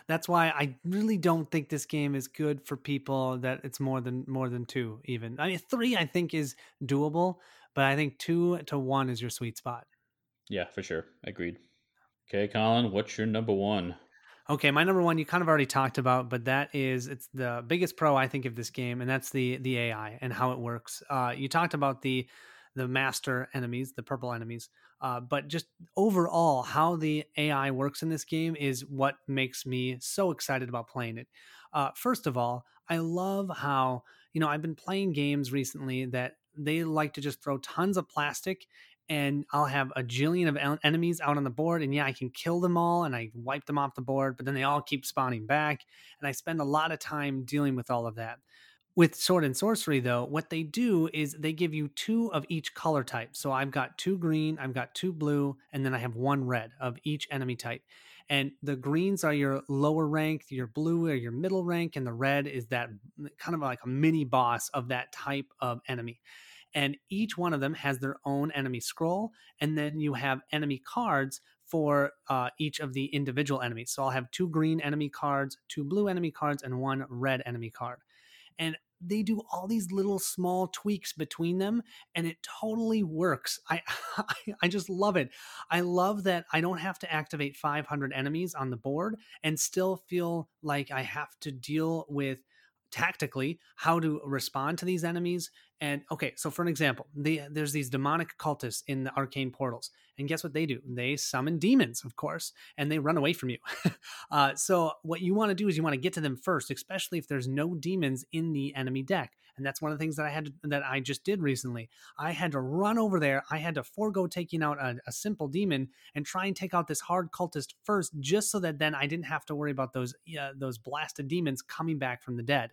that's why I really don't think this game is good for people that it's more than more than two, even. I mean, three, I think, is doable, but I think two to one is your sweet spot. Yeah, for sure. Agreed. Okay, Colin, what's your number one? Okay, my number one, you kind of already talked about, but that is, it's the biggest pro, I think, of this game, and that's the the A I and how it works. Uh, you talked about the the master enemies, the purple enemies, uh, but just overall, how the A I works in this game is what makes me so excited about playing it. Uh, first of all, I love how, you know, I've been playing games recently that they like to just throw tons of plastic, and I'll have a jillion of enemies out on the board, and yeah, I can kill them all, and I wipe them off the board, but then they all keep spawning back, and I spend a lot of time dealing with all of that. With Sword and Sorcery, though, what they do is they give you two of each color type. So I've got two green, I've got two blue, and then I have one red of each enemy type. And the greens are your lower rank, your blue or your middle rank, and the red is that kind of like a mini boss of that type of enemy. And each one of them has their own enemy scroll, and then you have enemy cards for uh, each of the individual enemies. So I'll have two green enemy cards, two blue enemy cards, and one red enemy card. And they do all these little small tweaks between them, and it totally works. I, I I just love it. I love that I don't have to activate five hundred enemies on the board and still feel like I have to deal with tactically how to respond to these enemies. And okay, so for an example, the, there's these demonic cultists in the Arcane Portals, and guess what they do? They summon demons, of course, and they run away from you. uh, so what you want to do is you want to get to them first, especially if there's no demons in the enemy deck. And that's one of the things that I had to, that I just did recently. I had to run over there. I had to forego taking out a, a simple demon and try and take out this hard cultist first, just so that then I didn't have to worry about those uh, those blasted demons coming back from the dead.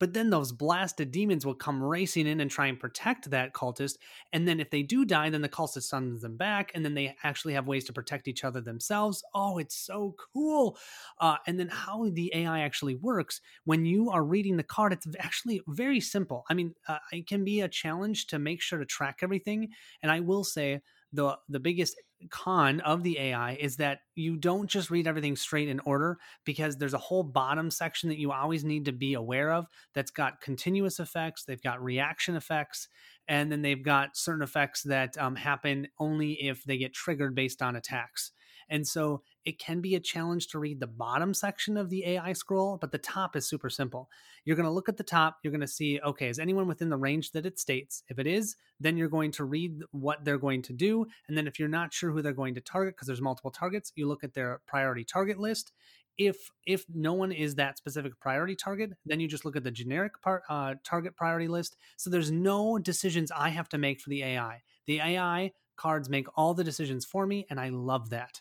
But then those blasted demons will come racing in and try and protect that cultist. And then if they do die, then the cultist summons them back, and then they actually have ways to protect each other themselves. Oh, it's so cool. Uh, and then how the A I actually works when you are reading the card, it's actually very simple. I mean, uh, it can be a challenge to make sure to track everything. And I will say the the biggest con of the A I is that you don't just read everything straight in order, because there's a whole bottom section that you always need to be aware of that's got continuous effects, they've got reaction effects, and then they've got certain effects that um, happen only if they get triggered based on attacks. And so it can be a challenge to read the bottom section of the A I scroll, but the top is super simple. You're going to look at the top. You're going to see, okay, is anyone within the range that it states? If it is, then you're going to read what they're going to do. And then if you're not sure who they're going to target, because there's multiple targets, you look at their priority target list. If if no one is that specific priority target, then you just look at the generic part, uh, target priority list. So there's no decisions I have to make for the A I. The A I cards make all the decisions for me, and I love that.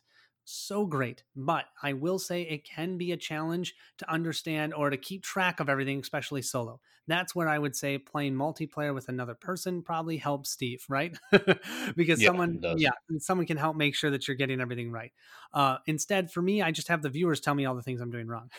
So great. But I will say it can be a challenge to understand or to keep track of everything, especially solo. That's where I would say playing multiplayer with another person probably helps Steve, right? Because yeah, someone yeah, someone can help make sure that you're getting everything right. Uh, instead, for me, I just have the viewers tell me all the things I'm doing wrong.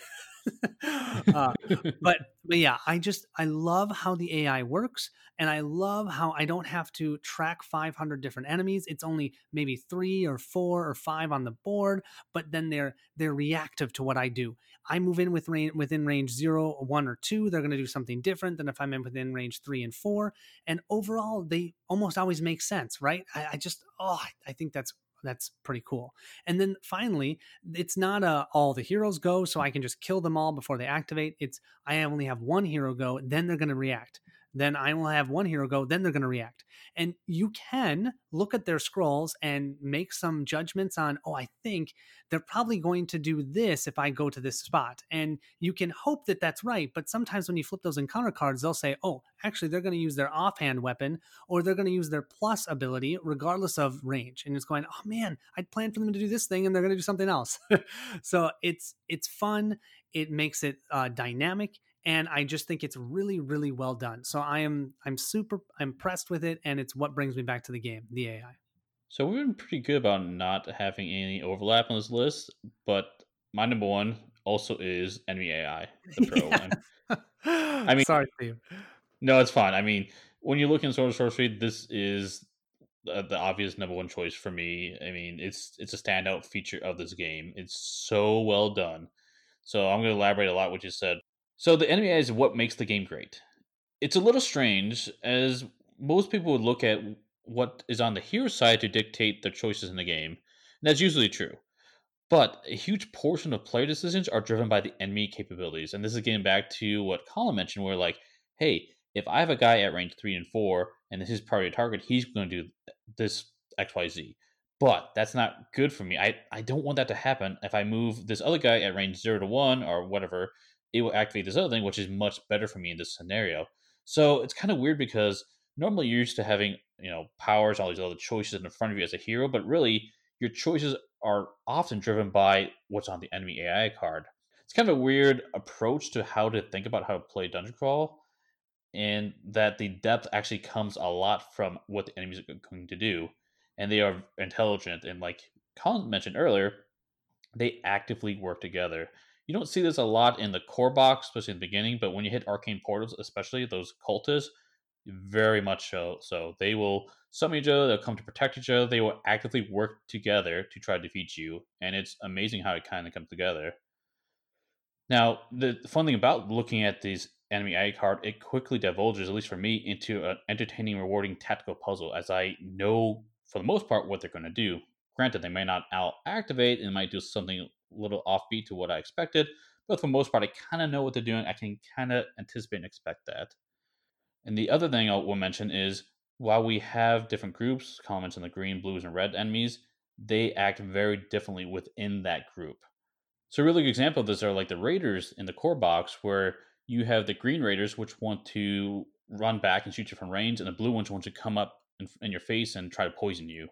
uh, but but yeah, I just I love how the A I works, and I love how I don't have to track five hundred different enemies. It's only maybe three or four or five on the board, but then they're they're reactive to what I do. I move in with range, within range zero, one, or two. They're going to do something different than if I'm in within range three and four. And overall, they almost always make sense, right? I, I just oh, I think that's. That's pretty cool. And then finally, it's not a, all the heroes go, so I can just kill them all before they activate. It's I only have one hero go, then they're going to react. Then I will have one hero go, then they're going to react. And you can look at their scrolls and make some judgments on, oh, I think they're probably going to do this if I go to this spot. And you can hope that that's right. But sometimes when you flip those encounter cards, they'll say, oh, actually, they're going to use their offhand weapon, or they're going to use their plus ability regardless of range. And it's going, oh, man, I'd planned for them to do this thing and they're going to do something else. So it's it's fun. It makes it uh, dynamic. And I just think it's really, really well done. So I am, I'm super impressed with it, and it's what brings me back to the game, the A I. So we've been pretty good about not having any overlap on this list, but my number one also is enemy A I, the pro yeah. one. I mean, sorry for you. No, it's fine. I mean, when you look in Sword and Sorcery, this is the, the obvious number one choice for me. I mean, it's it's a standout feature of this game. It's so well done. So I'm going to elaborate a lot what you said. So the enemy A I is what makes the game great. It's a little strange, as most people would look at what is on the hero side to dictate their choices in the game, and that's usually true. But a huge portion of player decisions are driven by the enemy capabilities, and this is getting back to what Colin mentioned, where like, hey, if I have a guy at range three and four, and this is priority target, he's going to do this X Y Z. But that's not good for me. I, I don't want that to happen. If I move this other guy at range zero to one or whatever, it will activate this other thing, which is much better for me in this scenario. So it's kind of weird, because normally you're used to having, you know, powers, all these other choices in front of you as a hero, but really your choices are often driven by what's on the enemy A I card. It's kind of a weird approach to how to think about how to play Dungeon Crawl, and that the depth actually comes a lot from what the enemies are going to do, and they are intelligent. And like Colin mentioned earlier, they actively work together. You don't see this a lot in the core box, especially in the beginning, but when you hit Arcane Portals, especially those cultists, very much so. So they will summon each other, they'll come to protect each other, they will actively work together to try to defeat you, and it's amazing how it kind of comes together. Now, the fun thing about looking at these enemy A I card, it quickly divulges, at least for me, into an entertaining, rewarding tactical puzzle, as I know, for the most part, what they're going to do. Granted, they may not out-activate, and might do something little offbeat to what I expected, but for the most part, I kind of know what they're doing. I can kind of anticipate and expect that. And the other thing I will mention is, while we have different groups, comments on the green, blues, and red enemies, they act very differently within that group. So a really good example of this are like the raiders in the core box, where you have the green raiders, which want to run back and shoot you from range, and the blue ones want to come up in, in your face and try to poison you.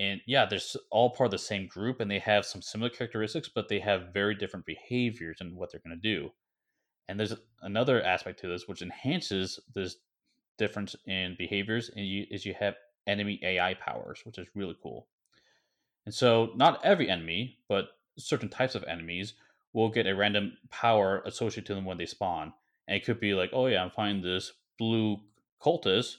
And yeah, they're all part of the same group, and they have some similar characteristics, but they have very different behaviors and what they're going to do. And there's another aspect to this which enhances this difference in behaviors, and you, is you have enemy A I powers, which is really cool. And so not every enemy, but certain types of enemies will get a random power associated to them when they spawn. And it could be like, oh yeah, I'm finding this blue cultist,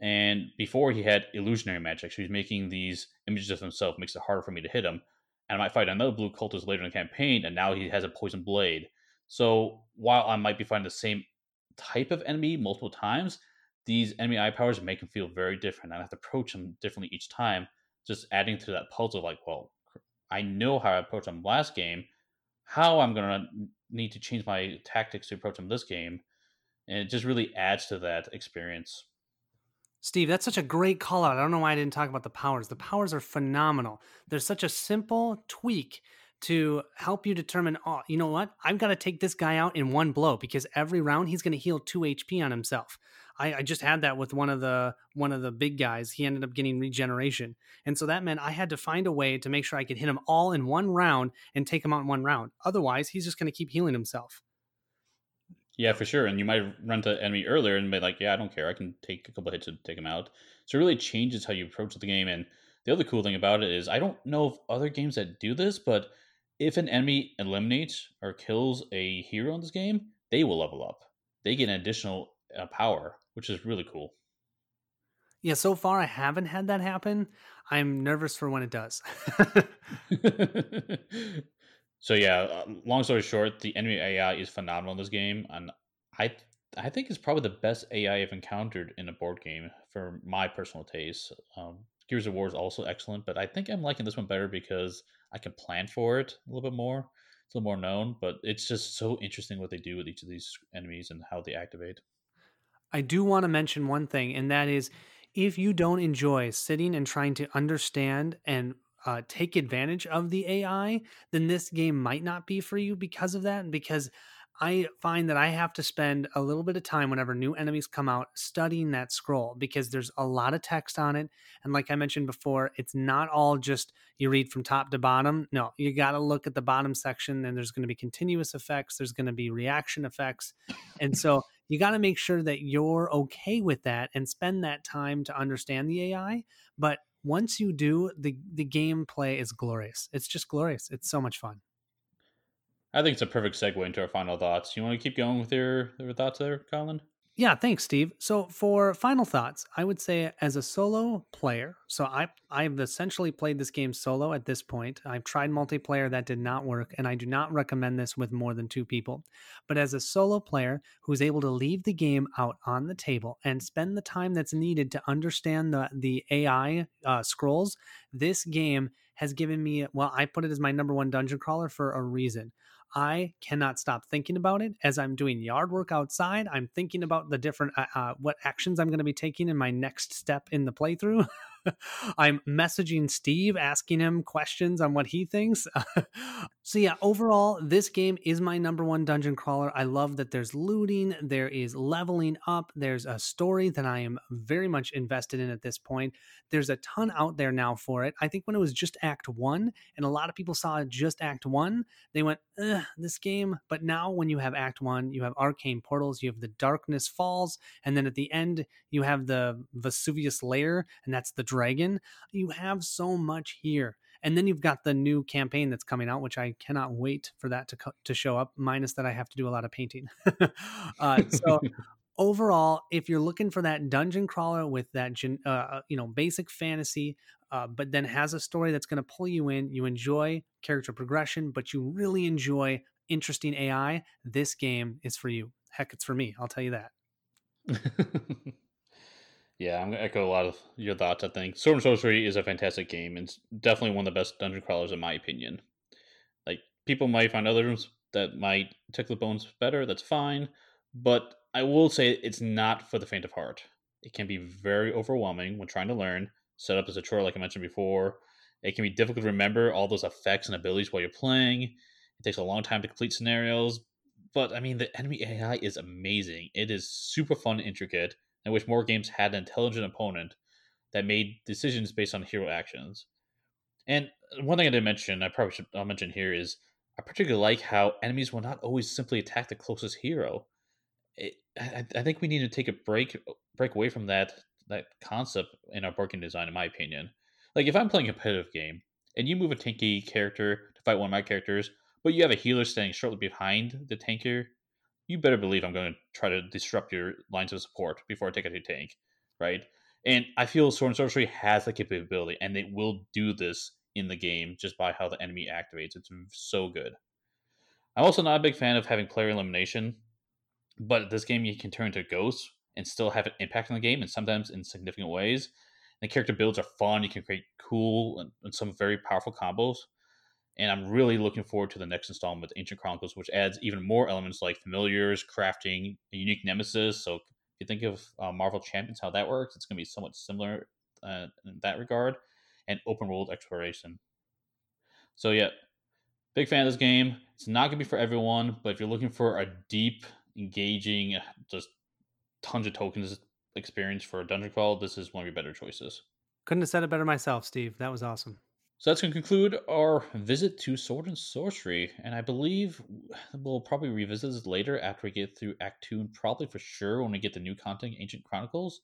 and before he had illusionary magic, so he's making these images of himself, makes it harder for me to hit him. And I might fight another blue cultist later in the campaign, and now he has a poison blade. So while I might be fighting the same type of enemy multiple times, these enemy A I powers make him feel very different. I have to approach him differently each time, just adding to that puzzle, like, well, I know how I approached them last game, how I'm going to need to change my tactics to approach them this game. And it just really adds to that experience. Steve, that's such a great call out. I don't know why I didn't talk about the powers. The powers are phenomenal. There's such a simple tweak to help you determine, oh, you know what? I've got to take this guy out in one blow because every round he's going to heal two H P on himself. I, I just had that with one of the one of the big guys. He ended up getting regeneration. And so that meant I had to find a way to make sure I could hit him all in one round and take him out in one round. Otherwise, he's just going to keep healing himself. Yeah, for sure. And you might run to enemy earlier and be like, yeah, I don't care. I can take a couple hits to take him out. So it really changes how you approach the game. And the other cool thing about it is I don't know of other games that do this, but if an enemy eliminates or kills a hero in this game, they will level up. They get an additional uh, power, which is really cool. Yeah, so far I haven't had that happen. I'm nervous for when it does. So yeah, long story short, the enemy A I is phenomenal in this game, and I I think it's probably the best A I I've encountered in a board game for my personal taste. Um, Gears of War is also excellent, but I think I'm liking this one better because I can plan for it a little bit more. It's a little more known, but it's just so interesting what they do with each of these enemies and how they activate. I do want to mention one thing, and that is if you don't enjoy sitting and trying to understand and uh, take advantage of the A I, then this game might not be for you because of that, because I find that I have to spend a little bit of time whenever new enemies come out studying that scroll because there's a lot of text on it. And like I mentioned before, it's not all just you read from top to bottom. No, you got to look at the bottom section, and there's going to be continuous effects. There's going to be reaction effects. And so you got to make sure that you're okay with that and spend that time to understand the A I. But once you do, the, the gameplay is glorious. It's just glorious. It's so much fun. I think it's a perfect segue into our final thoughts. You want to keep going with your, your thoughts there, Colin? Yeah, thanks, Steve. So for final thoughts, I would say as a solo player, so I, I've essentially played this game solo at this point. I've tried multiplayer, that did not work, and I do not recommend this with more than two people. But as a solo player who's able to leave the game out on the table and spend the time that's needed to understand the, the A I uh, scrolls, this game has given me, well, I put it as my number one dungeon crawler for a reason. I cannot stop thinking about it. As I'm doing yard work outside, I'm thinking about the different, uh, uh, what actions I'm going to be taking in my next step in the playthrough. I'm messaging Steve, asking him questions on what he thinks. So yeah, overall, this game is my number one dungeon crawler. I love that there's looting, there is leveling up, there's a story that I am very much invested in at this point. There's a ton out there now for it. I think when it was just Act One, and a lot of people saw just Act One, they went, ugh, this game. But now when you have Act One, you have Arcane Portals, you have the Darkness Falls, and then at the end, you have the Vesuvius Lair, and that's the Dragon. You have so much here, and then you've got the new campaign that's coming out, which I cannot wait for that to co- to show up, minus that I have to do a lot of painting. uh so overall, if you're looking for that dungeon crawler with that uh, you know basic fantasy, uh, but then has a story that's going to pull you in, you enjoy character progression, but you really enjoy interesting A I, this game is for you. Heck, it's for me, I'll tell you that. Yeah, I'm going to echo a lot of your thoughts, I think. Sword and Sorcery is a fantastic game, and it's definitely one of the best dungeon crawlers in my opinion. Like, people might find other rooms that might tickle the bones better, that's fine, but I will say it's not for the faint of heart. It can be very overwhelming when trying to learn, set up as a chore like I mentioned before. It can be difficult to remember all those effects and abilities while you're playing. It takes a long time to complete scenarios, but I mean, the enemy A I is amazing. It is super fun and intricate. I wish more games had an intelligent opponent that made decisions based on hero actions. And one thing I didn't mention, I probably should I'll mention here, is I particularly like how enemies will not always simply attack the closest hero. It, I, I think we need to take a break break away from that that concept in our board game design, in my opinion. Like, if I'm playing a competitive game, and you move a tanky character to fight one of my characters, but you have a healer standing shortly behind the tanker, you better believe I'm going to try to disrupt your lines of support before I take out your tank, right? And I feel Sword and Sorcery has the capability, and they will do this in the game just by how the enemy activates. It's so good. I'm also not a big fan of having player elimination, but this game you can turn into ghosts and still have an impact on the game, and sometimes in significant ways. And the character builds are fun. You can create cool and some very powerful combos. And I'm really looking forward to the next installment with Ancient Chronicles, which adds even more elements like familiars, crafting, a unique nemesis. So if you think of uh, Marvel Champions, how that works, it's going to be somewhat similar uh, in that regard, and open world exploration. So yeah, big fan of this game. It's not going to be for everyone, but if you're looking for a deep, engaging, just tons of tokens experience for a dungeon crawl, this is one of your better choices. Couldn't have said it better myself, Steve. That was awesome. So that's going to conclude our visit to Sword and Sorcery, and I believe we'll probably revisit this later after we get through Act two, and probably for sure when we get the new content, Ancient Chronicles.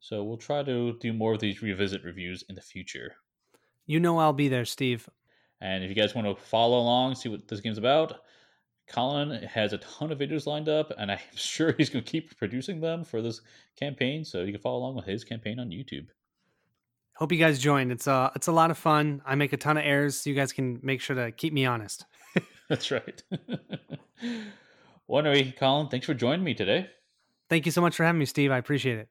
So we'll try to do more of these revisit reviews in the future. You know I'll be there, Steve. And if you guys want to follow along, see what this game's about, Colin has a ton of videos lined up, and I'm sure he's going to keep producing them for this campaign, so you can follow along with his campaign on YouTube. Hope you guys join. It's uh, it's a lot of fun. I make a ton of errors, so you guys can make sure to keep me honest. That's right. Well, anyway, Colin, thanks for joining me today. Thank you so much for having me, Steve. I appreciate it.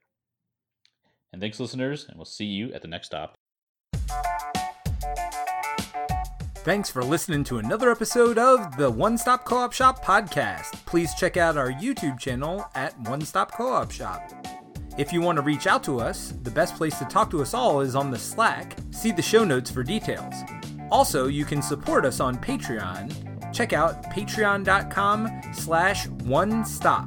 And thanks, listeners, and we'll see you at the next stop. Thanks for listening to another episode of the One Stop Co-op Shop podcast. Please check out our YouTube channel at One Stop Co-op Shop. If you want to reach out to us, the best place to talk to us all is on the Slack. See the show notes for details. Also, you can support us on Patreon. Check out patreon.com slash one stop.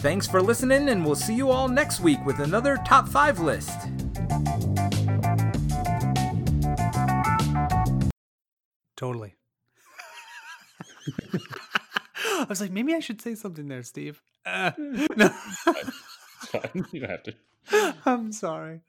Thanks for listening, and we'll see you all next week with another Top five list. Totally. I was like, maybe I should say something there, Steve. Uh, no. You don't have to. I'm sorry.